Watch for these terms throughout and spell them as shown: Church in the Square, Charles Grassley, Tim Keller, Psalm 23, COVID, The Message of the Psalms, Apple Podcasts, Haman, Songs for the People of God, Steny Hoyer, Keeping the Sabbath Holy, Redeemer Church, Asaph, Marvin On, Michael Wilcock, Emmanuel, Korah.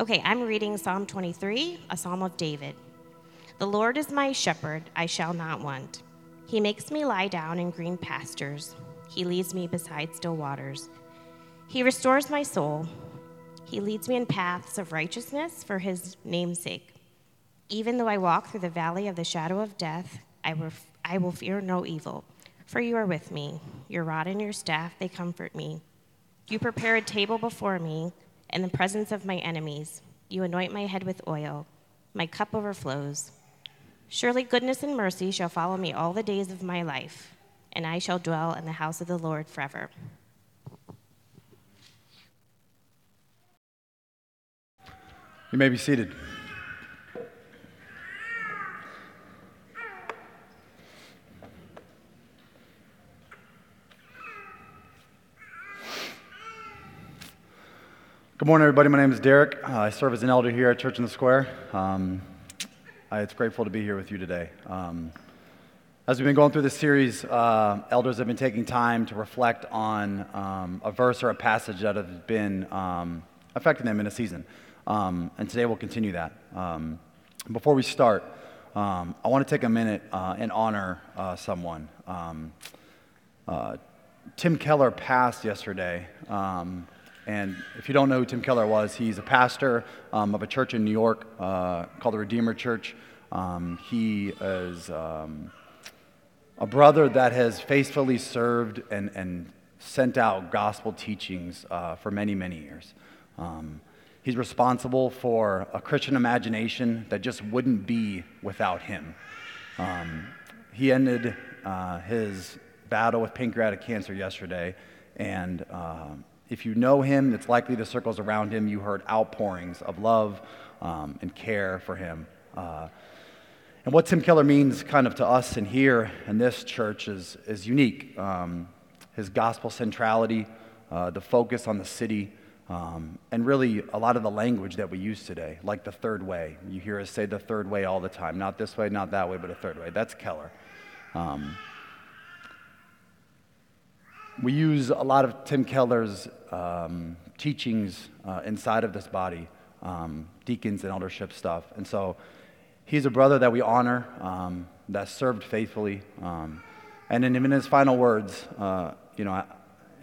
Okay, I'm reading Psalm 23, a psalm of David. The Lord is my shepherd, I shall not want. He makes me lie down in green pastures. He leads me beside still waters. He restores my soul. He leads me in paths of righteousness for his name's sake. Even though I walk through the valley of the shadow of death, I will fear no evil, for you are with me. Your rod and your staff, they comfort me. You prepare a table before me in the presence of my enemies. You anoint my head with oil. My cup overflows. Surely goodness and mercy shall follow me all the days of my life, and I shall dwell in the house of the Lord forever. You may be seated. Good morning, everybody. My name is Derek. I serve as an elder here at Church in the Square. It's grateful to be here with you today. As we've been going through this series, elders have been taking time to reflect on a verse or a passage that has been affecting them in a season. And today we'll continue that. Before we start, I want to take a minute and honor someone. Tim Keller passed yesterday. And if you don't know who Tim Keller was, he's a pastor of a church in New York called the Redeemer Church. He is a brother that has faithfully served and sent out gospel teachings for many, many years. He's responsible for a Christian imagination that just wouldn't be without him. He ended his battle with pancreatic cancer yesterday, and if you know him, it's likely the circles around him you heard outpourings of love and care for him. And what Tim Keller means kind of to us in here in this church is unique. His gospel centrality, the focus on the city, and really a lot of the language that we use today, like the third way. You hear us say the third way all the time. Not this way, not that way, but a third way. That's Keller. We use a lot of Tim Keller's teachings inside of this body, deacons and eldership stuff. And so he's a brother that we honor, that served faithfully. And then even in his final words,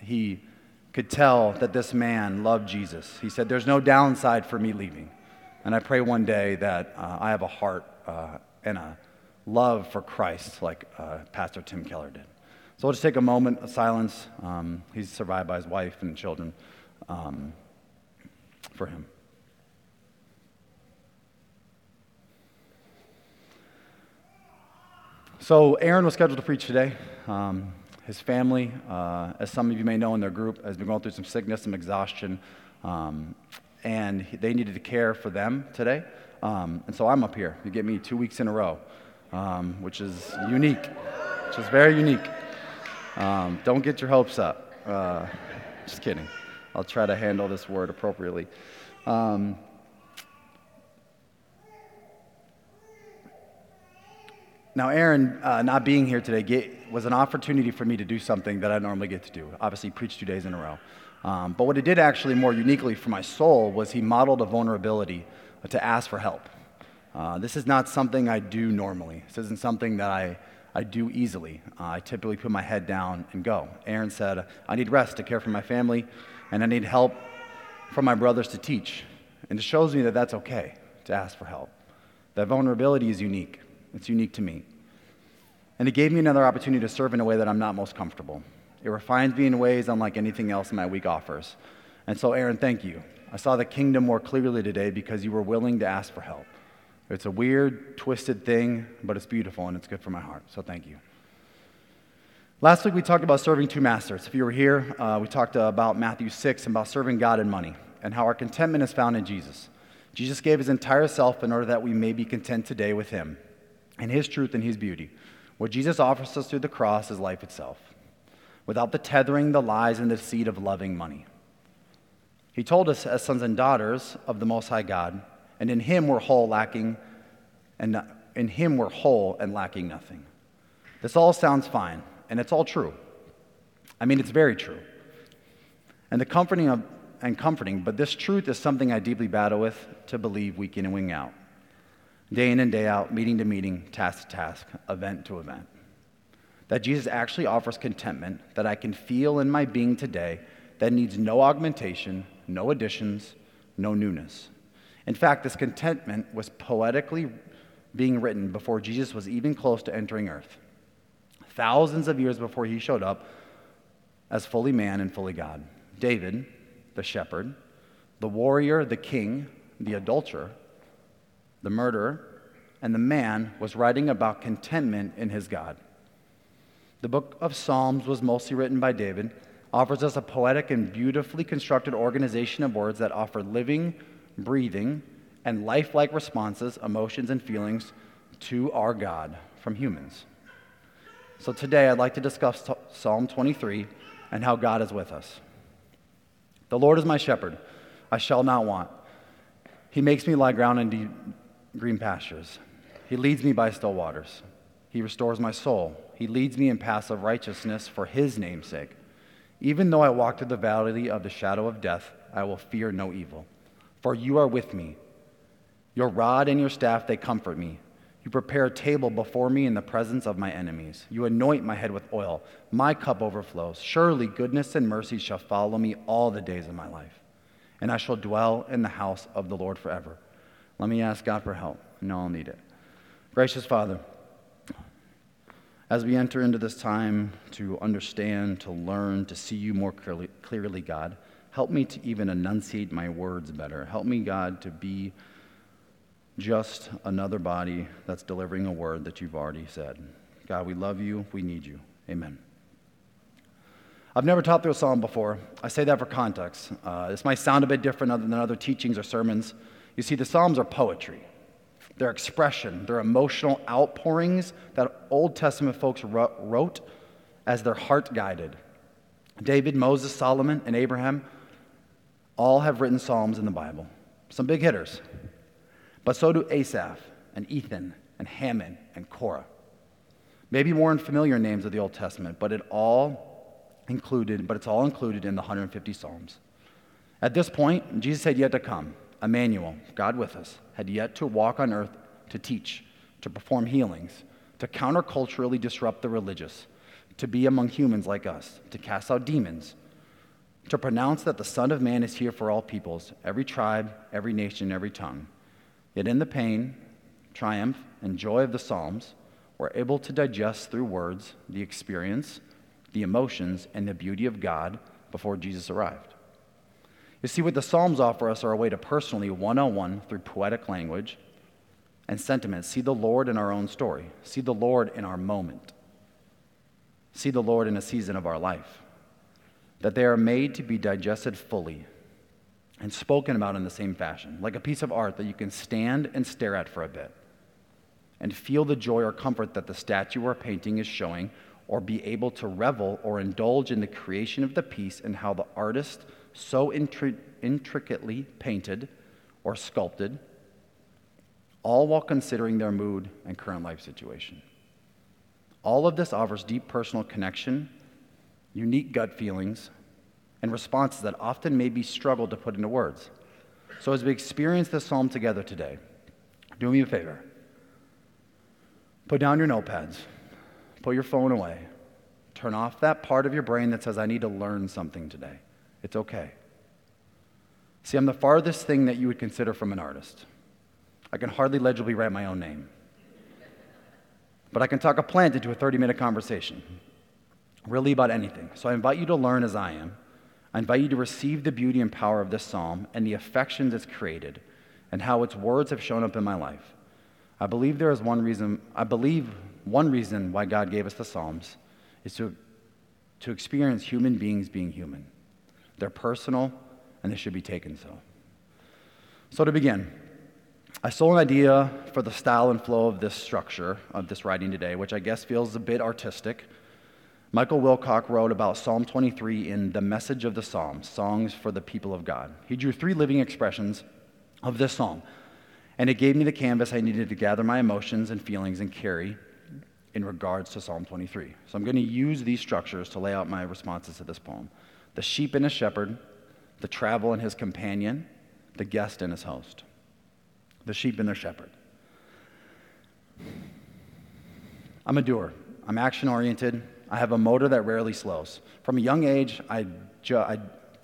he could tell that this man loved Jesus. He said, "There's no downside for me leaving. And I pray one day that I have a heart and a love for Christ like Pastor Tim Keller did." So we'll just take a moment of silence. He's survived by his wife and children for him. So Aaron was scheduled to preach today. His family, as some of you may know in their group, has been going through some sickness, some exhaustion, and they needed to care for them today. And so I'm up here. You get me 2 weeks in a row, which is very unique. Don't get your hopes up. Just kidding. I'll try to handle this word appropriately. Now, Aaron not being here today was an opportunity for me to do something that I normally get to do. Obviously, preach 2 days in a row. But what it did actually more uniquely for my soul was he modeled a vulnerability to ask for help. This is not something I do normally. This isn't something that I do easily. I typically put my head down and go. Aaron said, "I need rest to care for my family, and I need help from my brothers to teach." And it shows me that that's okay to ask for help. That vulnerability is unique. It's unique to me. And it gave me another opportunity to serve in a way that I'm not most comfortable. It refines me in ways unlike anything else my week offers. And so, Aaron, thank you. I saw the kingdom more clearly today because you were willing to ask for help. It's a weird, twisted thing, but it's beautiful, and it's good for my heart, so thank you. Last week, we talked about serving two masters. If you were here, we talked about Matthew 6 and about serving God and money and how our contentment is found in Jesus. Jesus gave his entire self in order that we may be content today with him and his truth and his beauty. What Jesus offers us through the cross is life itself, without the tethering, the lies, and the deceit of loving money. He told us as sons and daughters of the Most High God, and in him we're whole, lacking nothing. This all sounds fine, and it's all true. I mean, it's very true. And the comforting of and comforting, but this truth is something I deeply battle with to believe week in and week out. Day in and day out, meeting to meeting, task to task, event to event. That Jesus actually offers contentment that I can feel in my being today that needs no augmentation, no additions, no newness. In fact, this contentment was poetically being written before Jesus was even close to entering earth. Thousands of years before he showed up as fully man and fully God. David, the shepherd, the warrior, the king, the adulterer, the murderer, and the man was writing about contentment in his God. The book of Psalms was mostly written by David, offers us a poetic and beautifully constructed organization of words that offer living, breathing, and lifelike responses, emotions, and feelings to our God from humans. So today I'd like to discuss Psalm 23 and how God is with us. The Lord is my shepherd, I shall not want. He makes me lie down in deep green pastures. He leads me by still waters. He restores my soul. He leads me in paths of righteousness for his name's sake. Even though I walk through the valley of the shadow of death, I will fear no evil. For you are with me. Your rod and your staff, they comfort me. You prepare a table before me in the presence of my enemies. You anoint my head with oil. My cup overflows. Surely goodness and mercy shall follow me all the days of my life. And I shall dwell in the house of the Lord forever. Let me ask God for help. No, I'll need it. Gracious Father, as we enter into this time to understand, to learn, to see you more clearly, God, help me to even enunciate my words better. Help me, God, to be just another body that's delivering a word that you've already said. God, we love you. We need you. Amen. I've never taught through a psalm before. I say that for context. This might sound a bit different than other teachings or sermons. You see, the Psalms are poetry. Their expression, their emotional outpourings that Old Testament folks wrote as their heart guided. David, Moses, Solomon, and Abraham all have written Psalms in the Bible. Some big hitters. But so do Asaph, and Ethan, and Haman, and Korah. Maybe more unfamiliar names of the Old Testament, but it's all included in the 150 Psalms. At this point, Jesus had yet to come. Emmanuel, God with us, had yet to walk on earth to teach, to perform healings, to counterculturally disrupt the religious, to be among humans like us, to cast out demons, to pronounce that the Son of Man is here for all peoples, every tribe, every nation, every tongue. Yet in the pain, triumph, and joy of the Psalms, we're able to digest through words the experience, the emotions, and the beauty of God before Jesus arrived. You see, what the Psalms offer us are a way to personally, one-on-one, through poetic language and sentiment, see the Lord in our own story, see the Lord in our moment, see the Lord in a season of our life, that they are made to be digested fully and spoken about in the same fashion, like a piece of art that you can stand and stare at for a bit and feel the joy or comfort that the statue or painting is showing, or be able to revel or indulge in the creation of the piece and how the artist so intricately painted or sculpted, all while considering their mood and current life situation. All of this offers deep personal connection, unique gut feelings, and responses that often may be struggled to put into words. So as we experience this psalm together today, do me a favor. Put down your notepads. Put your phone away. Turn off that part of your brain that says, I need to learn something today. It's okay. See, I'm the farthest thing that you would consider from an artist. I can hardly legibly write my own name. But I can talk a plant into a 30-minute conversation, really about anything. So I invite you to learn as I am. I invite you to receive the beauty and power of this psalm and the affections it's created and how its words have shown up in my life. I believe one reason why God gave us the Psalms is to experience human beings being human. They're personal, and they should be taken so. So to begin, I stole an idea for the style and flow of this structure, of this writing today, which I guess feels a bit artistic. Michael Wilcock wrote about Psalm 23 in The Message of the Psalms, Songs for the People of God. He drew 3 living expressions of this psalm, and it gave me the canvas I needed to gather my emotions and feelings and carry in regards to Psalm 23. So I'm going to use these structures to lay out my responses to this poem. The sheep and a shepherd, the travel and his companion, the guest and his host, the sheep and their shepherd. I'm a doer. I'm action-oriented. I have a motor that rarely slows. From a young age, I just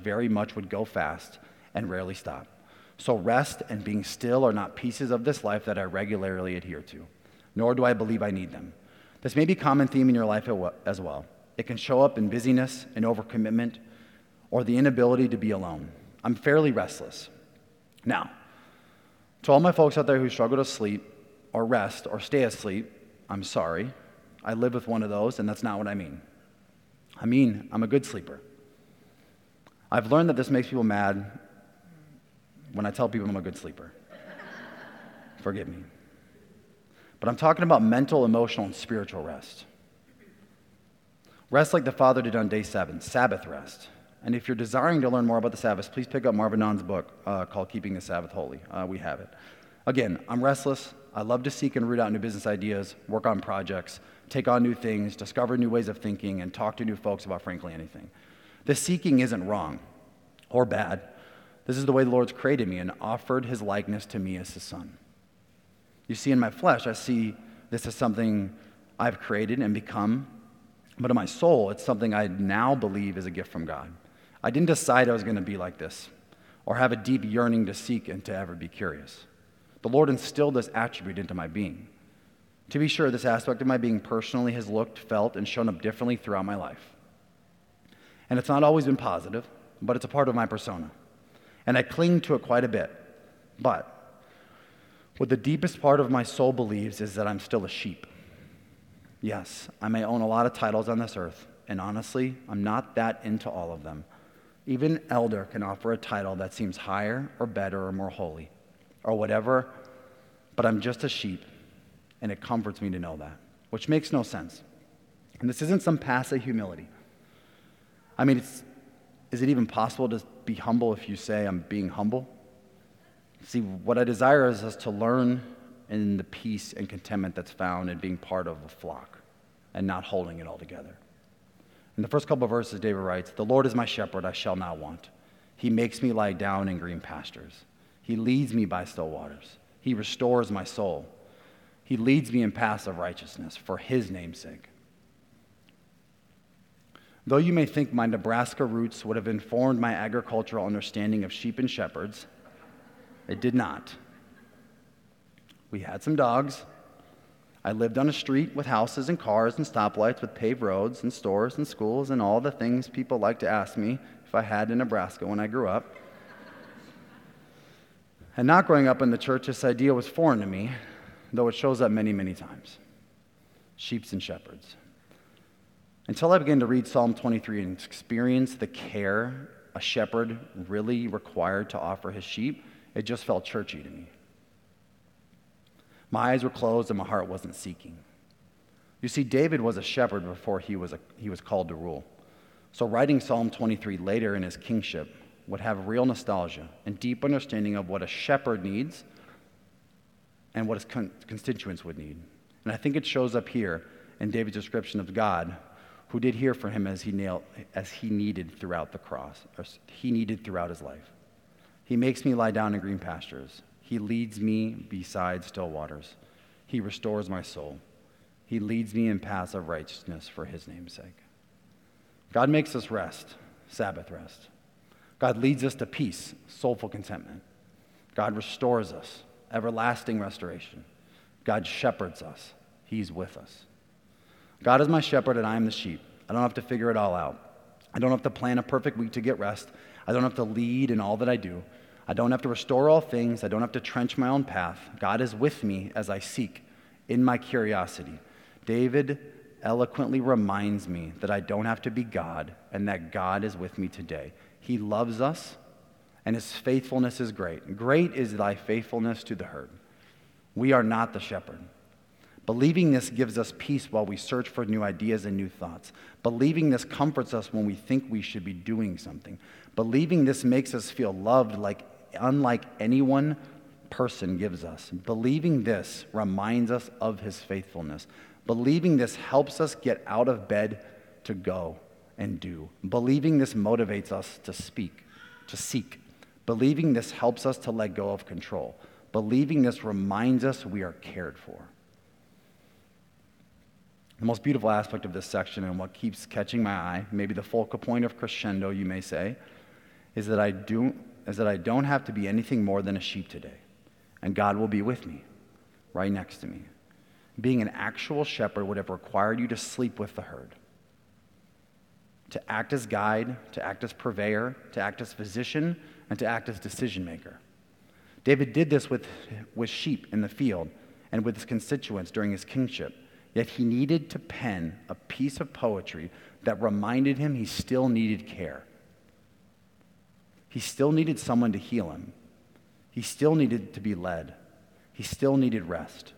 very much would go fast and rarely stop. So rest and being still are not pieces of this life that I regularly adhere to, nor do I believe I need them. This may be a common theme in your life as well. It can show up in busyness and overcommitment or the inability to be alone. I'm fairly restless. Now, to all my folks out there who struggle to sleep or rest or stay asleep, I'm sorry. I live with one of those, and that's not what I mean. I mean, I'm a good sleeper. I've learned that this makes people mad when I tell people I'm a good sleeper. Forgive me. But I'm talking about mental, emotional, and spiritual rest. Rest like the Father did on day 7, Sabbath rest. And if you're desiring to learn more about the Sabbath, please pick up Marvin On's book called Keeping the Sabbath Holy. We have it. Again, I'm restless. I love to seek and root out new business ideas, work on projects, take on new things, discover new ways of thinking, and talk to new folks about frankly anything. This seeking isn't wrong or bad. This is the way the Lord's created me and offered his likeness to me as his son. You see, in my flesh, I see this as something I've created and become, but in my soul, it's something I now believe is a gift from God. I didn't decide I was going to be like this or have a deep yearning to seek and to ever be curious. The Lord instilled this attribute into my being. To be sure, this aspect of my being personally has looked, felt, and shown up differently throughout my life. And it's not always been positive, but it's a part of my persona. And I cling to it quite a bit. But what the deepest part of my soul believes is that I'm still a sheep. Yes, I may own a lot of titles on this earth, and honestly, I'm not that into all of them. Even elder can offer a title that seems higher or better or more holy or whatever, but I'm just a sheep, and it comforts me to know that, which makes no sense. And this isn't some passive humility. I mean, is it even possible to be humble if you say I'm being humble? See, what I desire is us to learn in the peace and contentment that's found in being part of a flock and not holding it all together. In the first couple of verses, David writes, "The Lord is my shepherd, I shall not want. He makes me lie down in green pastures. He leads me by still waters. He restores my soul. He leads me in paths of righteousness for his name's sake." Though you may think my Nebraska roots would have informed my agricultural understanding of sheep and shepherds, it did not. We had some dogs. I lived on a street with houses and cars and stoplights with paved roads and stores and schools and all the things people like to ask me if I had in Nebraska when I grew up. And not growing up in the church, this idea was foreign to me, though it shows up many, many times. Sheeps and shepherds. Until I began to read Psalm 23 and experience the care a shepherd really required to offer his sheep, it just felt churchy to me. My eyes were closed and my heart wasn't seeking. You see, David was a shepherd before he was called to rule. So writing Psalm 23 later in his kingship would have real nostalgia and deep understanding of what a shepherd needs and what his constituents would need. And I think it shows up here in David's description of God, who did hear for him as he needed throughout his life. He makes me lie down in green pastures. He leads me beside still waters. He restores my soul. He leads me in paths of righteousness for his name's sake. God makes us rest, Sabbath rest. God leads us to peace, soulful contentment. God restores us, everlasting restoration. God shepherds us. He's with us. God is my shepherd and I am the sheep. I don't have to figure it all out. I don't have to plan a perfect week to get rest. I don't have to lead in all that I do. I don't have to restore all things. I don't have to trench my own path. God is with me as I seek in my curiosity. David eloquently reminds me that I don't have to be God and that God is with me today. He loves us and his faithfulness is great. Great is thy faithfulness to the herd. We are not the shepherd. Believing this gives us peace while we search for new ideas and new thoughts. Believing this comforts us when we think we should be doing something. Believing this makes us feel loved unlike any one person gives us. Believing this reminds us of his faithfulness. Believing this helps us get out of bed to go and do. Believing this motivates us to seek. Believing this helps us to let go of control. Believing this reminds us we are cared for. The most beautiful aspect of this section and what keeps catching my eye, maybe the focal point of crescendo, you may say, is that I don't have to be anything more than a sheep today, and God will be with me, right next to me. Being an actual shepherd would have required you to sleep with the herd, to act as guide, to act as purveyor, to act as physician, and to act as decision maker. David did this with sheep in the field and with his constituents during his kingship, yet he needed to pen a piece of poetry that reminded him he still needed care. He still needed someone to heal him. He still needed to be led. He still needed rest.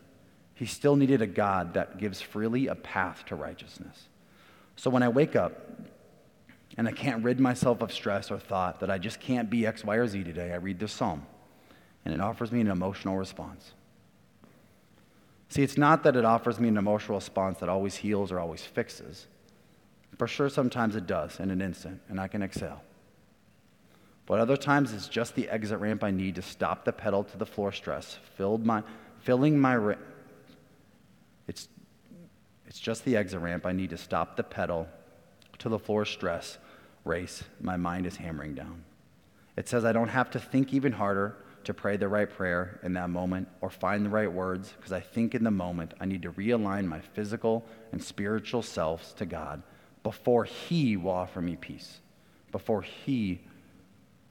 He still needed a God that gives freely a path to righteousness. So when I wake up and I can't rid myself of stress or thought that I just can't be X, Y, or Z today, I read this psalm, and it offers me an emotional response. See, it's not that it offers me an emotional response that always heals or always fixes. For sure, sometimes it does in an instant, and I can excel. But other times, it's just the exit ramp I need to stop the pedal to the floor stress, It's just the exit ramp I need to stop the pedal to the floor stress race my mind is hammering down. It says I don't have to think even harder to pray the right prayer in that moment or find the right words, because I think in the moment I need to realign my physical and spiritual selves to God before He will offer me peace, before He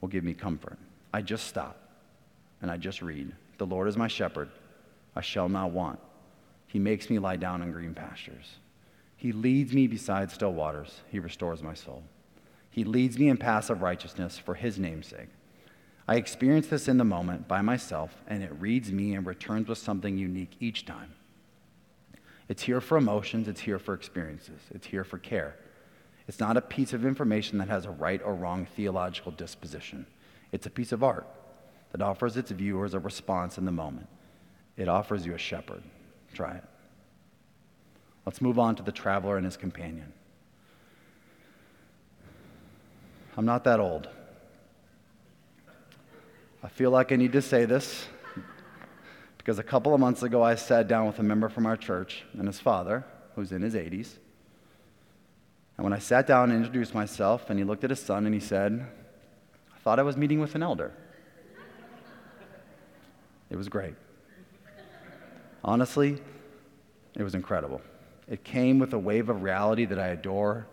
will give me comfort. I just stop and I just read. The Lord is my shepherd, I shall not want. He makes me lie down in green pastures. He leads me beside still waters. He restores my soul. He leads me in paths of righteousness for His name's sake. I experience this in the moment by myself, and it reads me and returns with something unique each time. It's here for emotions. It's here for experiences. It's here for care. It's not a piece of information that has a right or wrong theological disposition. It's a piece of art that offers its viewers a response in the moment. It offers you a shepherd. Try it. Let's move on to the traveler and his companion. I'm not that old. I feel like I need to say this because a couple of months ago I sat down with a member from our church and his father, who's in his 80s. And when I sat down and introduced myself, and he looked at his son and he said, "I thought I was meeting with an elder." It was great. Honestly, it was incredible. It came with a wave of reality that I adore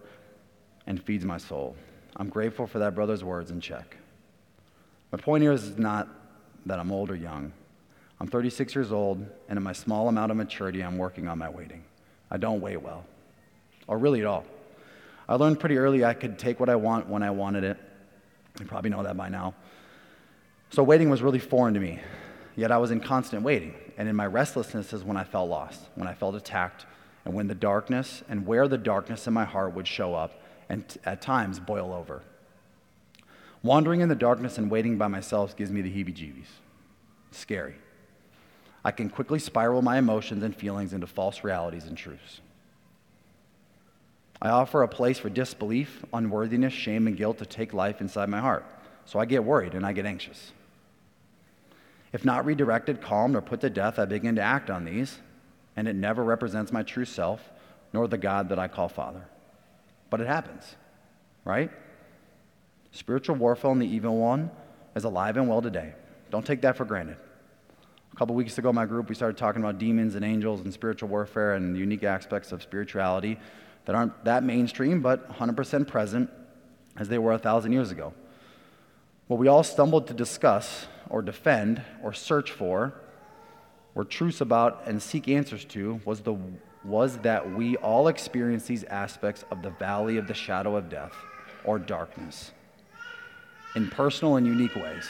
and feeds my soul. I'm grateful for that brother's words in check. My point here is not that I'm old or young. I'm 36 years old, and in my small amount of maturity, I'm working on my waiting. I don't wait well, or really at all. I learned pretty early I could take what I want when I wanted it. You probably know that by now. So waiting was really foreign to me. Yet I was in constant waiting, and in my restlessness is when I felt lost, when I felt attacked, and when the darkness and where the darkness in my heart would show up and at times boil over. Wandering in the darkness and waiting by myself gives me the heebie-jeebies. It's scary. I can quickly spiral my emotions and feelings into false realities and truths. I offer a place for disbelief, unworthiness, shame, and guilt to take life inside my heart, so I get worried and I get anxious. If not redirected, calmed, or put to death, I begin to act on these, and it never represents my true self, nor the God that I call Father. But it happens, right? Spiritual warfare on the evil one is alive and well today. Don't take that for granted. A couple weeks ago, my group, we started talking about demons and angels and spiritual warfare and unique aspects of spirituality that aren't that mainstream, but 100% present as they were 1,000 years ago. What we all stumbled to discuss or defend or search for or truce about and seek answers to was that we all experience these aspects of the valley of the shadow of death or darkness in personal and unique ways.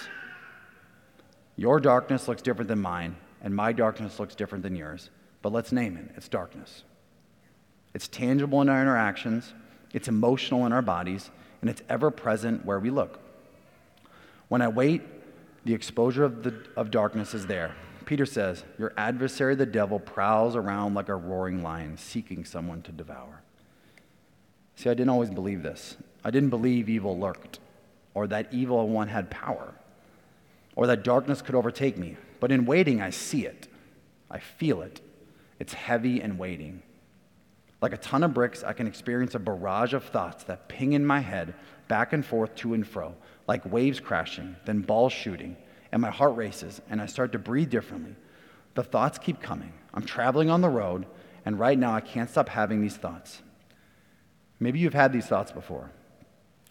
Your darkness looks different than mine, and my darkness looks different than yours, but let's name it. It's darkness. It's tangible in our interactions, it's emotional in our bodies, and it's ever present where we look. When I wait, the exposure of darkness is there. Peter says, "Your adversary, the devil, prowls around like a roaring lion, seeking someone to devour." See, I didn't always believe this. I didn't believe evil lurked, or that evil one had power, or that darkness could overtake me. But in waiting, I see it. I feel it. It's heavy and waiting. Like a ton of bricks, I can experience a barrage of thoughts that ping in my head, back and forth, to and fro, like waves crashing, then balls shooting, and my heart races, and I start to breathe differently. The thoughts keep coming. I'm traveling on the road, and right now I can't stop having these thoughts. Maybe you've had these thoughts before,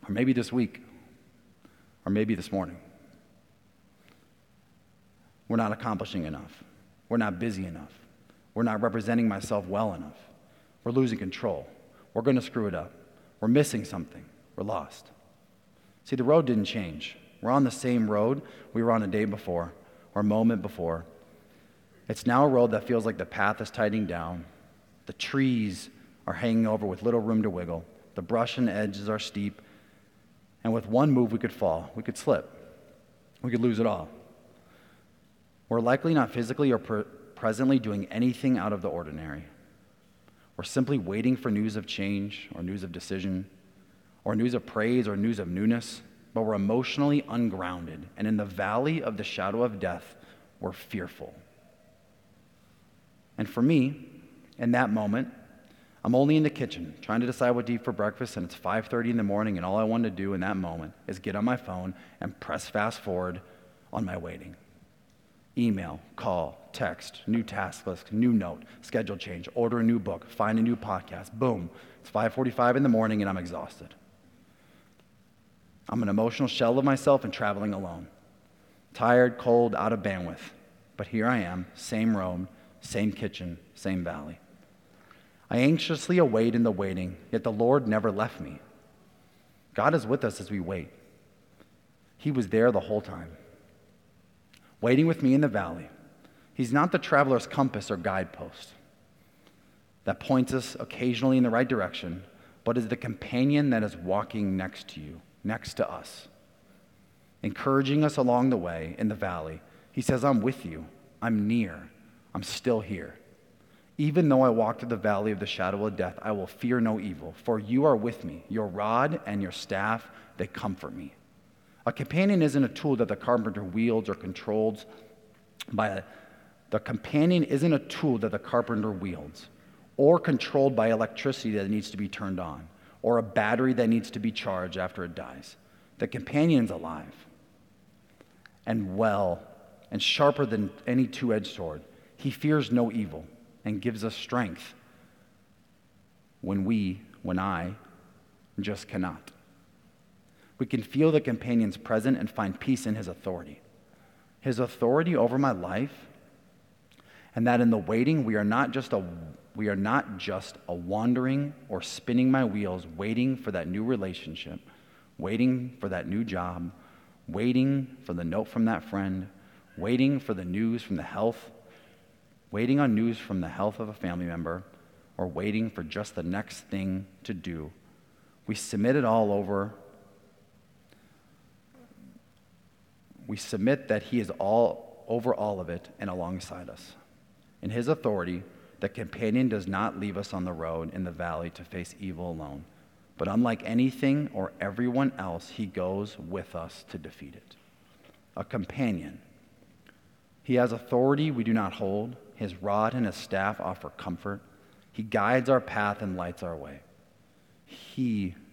or maybe this week, or maybe this morning. We're not accomplishing enough. We're not busy enough. We're not representing myself well enough. We're losing control. We're going to screw it up. We're missing something. We're lost. See, the road didn't change. We're on the same road we were on a day before or a moment before. It's now a road that feels like the path is tightening down. The trees are hanging over with little room to wiggle. The brush and edges are steep. And with one move, we could fall. We could slip. We could lose it all. We're likely not physically or presently doing anything out of the ordinary. We're simply waiting for news of change or news of decision or news of praise or news of newness, but we're emotionally ungrounded, and in the valley of the shadow of death, we're fearful. And for me, in that moment, I'm only in the kitchen trying to decide what to eat for breakfast, and it's 5:30 in the morning, and all I wanted to do in that moment is get on my phone and press fast forward on my waiting. Email, call, text, new task list, new note, schedule change, order a new book, find a new podcast. Boom. It's 5:45 in the morning and I'm exhausted. I'm an emotional shell of myself and traveling alone. Tired, cold, out of bandwidth. But here I am, same road, same kitchen, same valley. I anxiously await in the waiting, yet the Lord never left me. God is with us as we wait. He was there the whole time, waiting with me in the valley. He's not the traveler's compass or guidepost that points us occasionally in the right direction, but is the companion that is walking next to you, next to us, encouraging us along the way in the valley. He says, I'm with you. I'm near. I'm still here. Even though I walk through the valley of the shadow of death, I will fear no evil, for you are with me. Your rod and your staff, they comfort me. A companion isn't a tool that the carpenter wields or controls by or controlled by electricity that needs to be turned on, or a battery that needs to be charged after it dies. The companion's alive and well and sharper than any two-edged sword. He fears no evil and gives us strength when I just cannot. We can feel the companion's present and find peace in his authority over my life, and that in the waiting we are not just a wandering or spinning my wheels, waiting for that new relationship, waiting for that new job, waiting for the note from that friend, waiting for the news from the health, waiting on news from the health of a family member, or waiting for just the next thing to do. We submit that he is all over all of it and alongside us. In his authority, the companion does not leave us on the road in the valley to face evil alone, but unlike anything or everyone else, he goes with us to defeat it. A companion. He has authority we do not hold. His rod and his staff offer comfort. He guides our path and lights our way.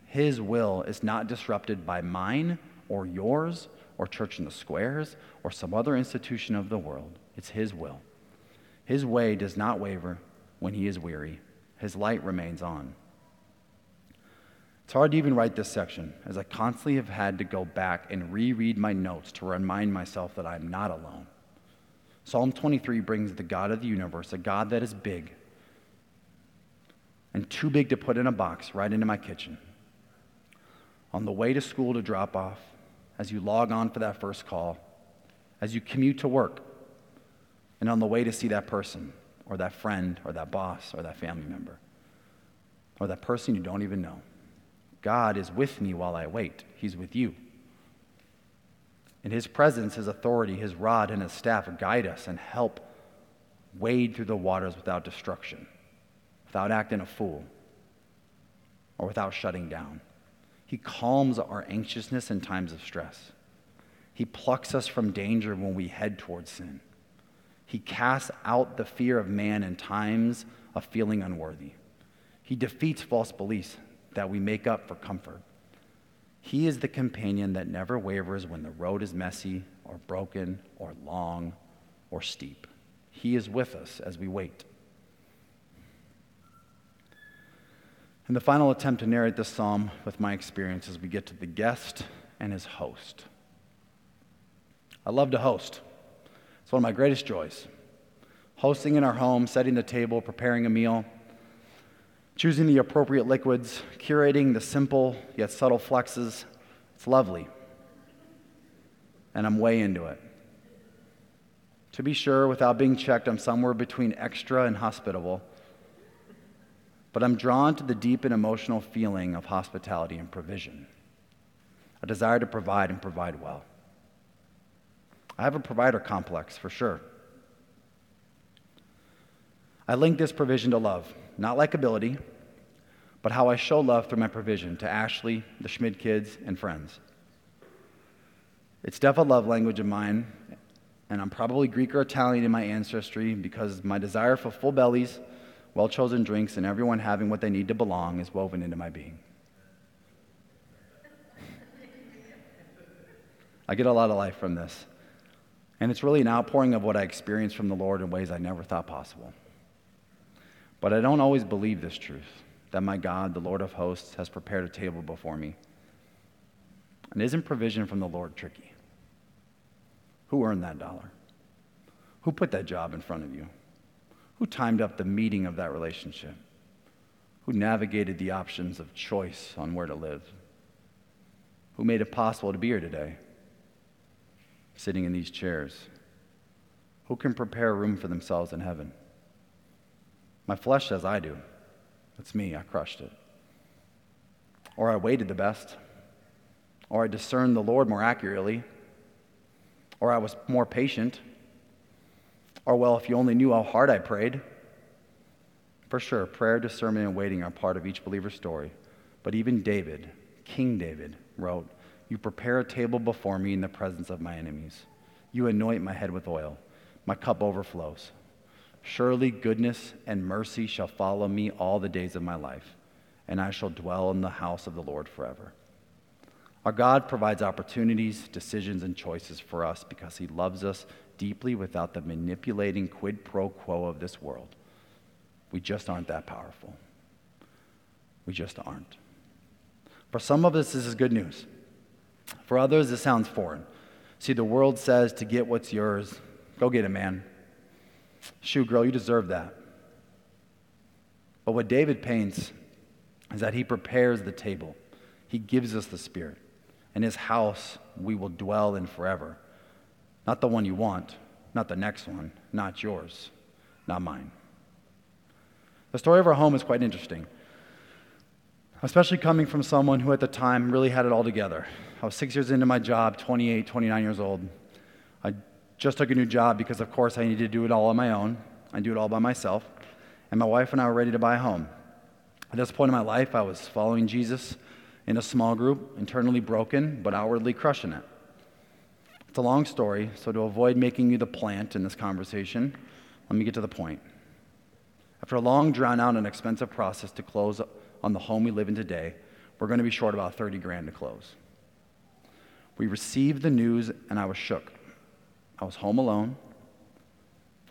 His will is not disrupted by mine or yours, or Church in the Squares, or some other institution of the world. It's his will. His way does not waver when he is weary. His light remains on. It's hard to even write this section, as I constantly have had to go back and reread my notes to remind myself that I am not alone. Psalm 23 brings the God of the universe, a God that is big, and too big to put in a box, right into my kitchen. On the way to school to drop off, as you log on for that first call, as you commute to work, and on the way to see that person, or that friend, or that boss, or that family member, or that person you don't even know. God is with me while I wait. He's with you. In his presence, his authority, his rod, and his staff guide us and help wade through the waters without destruction, without acting a fool. or without shutting down. He calms our anxiousness in times of stress. He plucks us from danger when we head towards sin. He casts out the fear of man in times of feeling unworthy. He defeats false beliefs that we make up for comfort. He is the companion that never wavers when the road is messy or broken or long or steep. He is with us as we wait. And the final attempt to narrate this psalm with my experience is we get to the guest and his host. I love to host. It's one of my greatest joys. Hosting in our home, setting the table, preparing a meal, choosing the appropriate liquids, curating the simple yet subtle flexes. It's lovely. And I'm way into it. To be sure, without being checked, I'm somewhere between extra and hospitable. But I'm drawn to the deep and emotional feeling of hospitality and provision, a desire to provide and provide well. I have a provider complex, for sure. I link this provision to love, not likability, but how I show love through my provision to Ashley, the Schmid kids, and friends. It's definitely a love language of mine, and I'm probably Greek or Italian in my ancestry because my desire for full bellies, well-chosen drinks, and everyone having what they need to belong is woven into my being. I get a lot of life from this. And it's really an outpouring of what I experienced from the Lord in ways I never thought possible. But I don't always believe this truth, that my God, the Lord of hosts, has prepared a table before me. And isn't provision from the Lord tricky? Who earned that dollar? Who put that job in front of you? Who timed up the meeting of that relationship? Who navigated the options of choice on where to live? Who made it possible to be here today, sitting in these chairs? Who can prepare room for themselves in heaven? My flesh says I do. That's me, I crushed it. Or I waited the best. Or I discerned the Lord more accurately. Or I was more patient. Or, well, if you only knew how hard I prayed. For sure, prayer, discernment, and waiting are part of each believer's story. But even David, King David, wrote, "You prepare a table before me in the presence of my enemies. You anoint my head with oil. My cup overflows. Surely goodness and mercy shall follow me all the days of my life, and I shall dwell in the house of the Lord forever." Our God provides opportunities, decisions, and choices for us because he loves us deeply without the manipulating quid pro quo of this world. We just aren't that powerful. We just aren't. For some of us, this is good news. For others, this sounds foreign. See, the world says to get what's yours, go get it, man. Shoot, girl, you deserve that. But what David paints is that he prepares the table. He gives us the Spirit. In his house, we will dwell in forever. Not the one you want, not the next one, not yours, not mine. The story of our home is quite interesting, especially coming from someone who at the time really had it all together. I was 6 years into my job, 28, 29 years old. I just took a new job because, of course, I needed to do it all on my own. I do it all by myself. And my wife and I were ready to buy a home. At this point in my life, I was following Jesus in a small group, internally broken, but outwardly crushing it. It's a long story, so to avoid making you the plant in this conversation, let me get to the point. After a long, drawn-out, and expensive process to close on the home we live in today, we're going to be short about $30,000 to close. We received the news, and I was shook. I was home alone.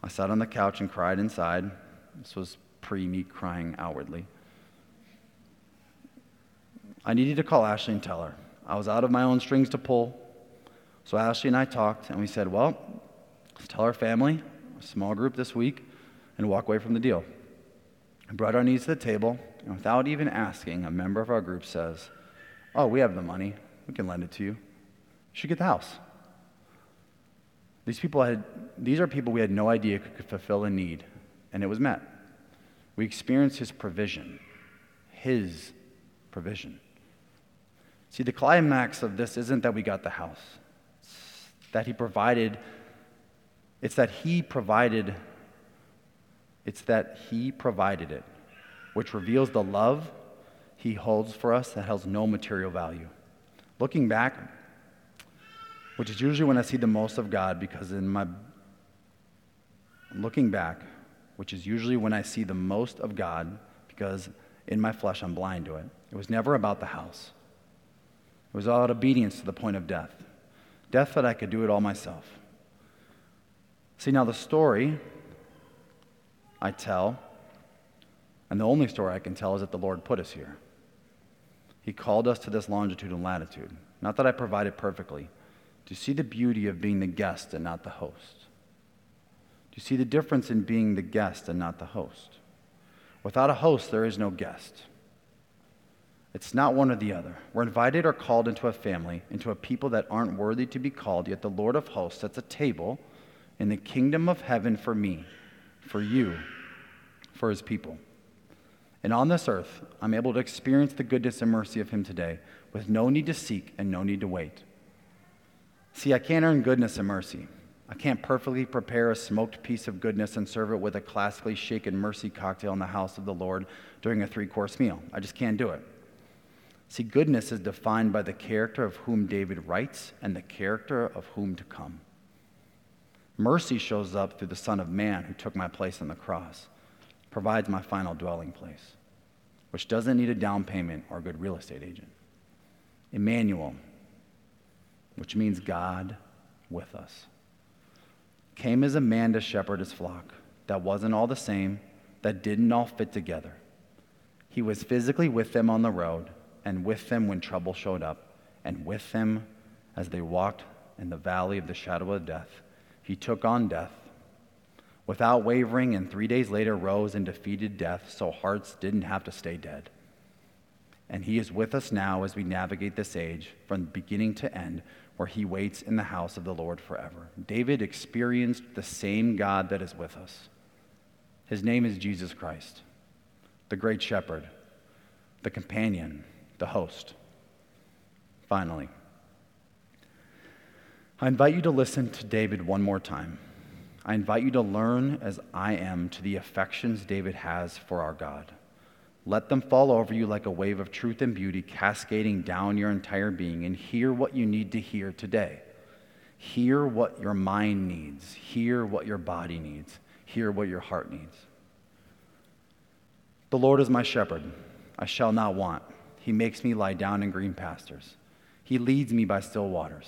I sat on the couch and cried inside. This was pre-me crying outwardly. I needed to call Ashley and tell her. I was out of my own strings to pull. So Ashley and I talked, and we said, well, let's tell our family, a small group this week, and walk away from the deal. I brought our needs to the table, and without even asking, a member of our group says, oh, we have the money. We can lend it to you. You should get the house. These are people we had no idea could fulfill a need, and it was met. We experienced his provision. His provision. See, the climax of this isn't that we got the house. It's that he provided it, which reveals the love he holds for us that has no material value. Looking back, which is usually when I see the most of God, because in my looking back, which is usually when I see the most of God, because in my flesh I'm blind to it. It was never about the house. It was all about obedience to the point of death. Death that I could do it all myself. See, now the story I tell, and the only story I can tell, is that the Lord put us here. He called us to this longitude and latitude. Not that I provided perfectly. Do you see the beauty of being the guest and not the host? Do you see the difference in being the guest and not the host? Without a host, there is no guest. It's not one or the other. We're invited or called into a family, into a people that aren't worthy to be called, yet the Lord of hosts sets a table in the kingdom of heaven for me, for you, for his people. And on this earth, I'm able to experience the goodness and mercy of him today with no need to seek and no need to wait. See, I can't earn goodness and mercy. I can't perfectly prepare a smoked piece of goodness and serve it with a classically shaken mercy cocktail in the house of the Lord during a three-course meal. I just can't do it. See, goodness is defined by the character of whom David writes and the character of whom to come. Mercy shows up through the Son of Man who took my place on the cross, provides my final dwelling place, which doesn't need a down payment or a good real estate agent. Emmanuel, which means God with us, came as a man to shepherd his flock that wasn't all the same, that didn't all fit together. He was physically with them on the road and with them when trouble showed up and with them as they walked in the valley of the shadow of death. He took on death without wavering, and 3 days later rose and defeated death so hearts didn't have to stay dead. And he is with us now as we navigate this age from beginning to end, where he waits in the house of the Lord forever. David experienced the same God that is with us. His name is Jesus Christ, the great shepherd, the companion, the host. Finally, I invite you to listen to David one more time. I invite you to learn as I am to the affections David has for our God. Let them fall over you like a wave of truth and beauty cascading down your entire being, and hear what you need to hear today. Hear what your mind needs. Hear what your body needs. Hear what your heart needs. The Lord is my shepherd. I shall not want. He makes me lie down in green pastures. He leads me by still waters.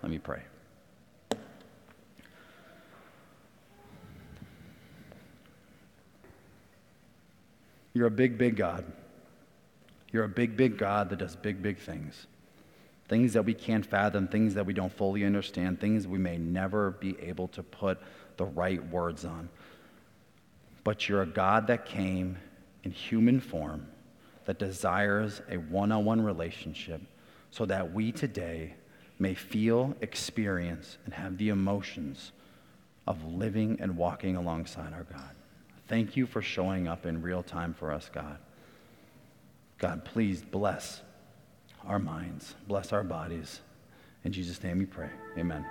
Let me pray. You're a big, big God. You're a big, big God that does big, big things. Things that we can't fathom, things that we don't fully understand, things we may never be able to put the right words on. But you're a God that came in human form, that desires a one-on-one relationship so that we today may feel, experience, and have the emotions of living and walking alongside our God. Thank you for showing up in real time for us, God. God, please bless our minds, bless our bodies. In Jesus' name we pray. Amen.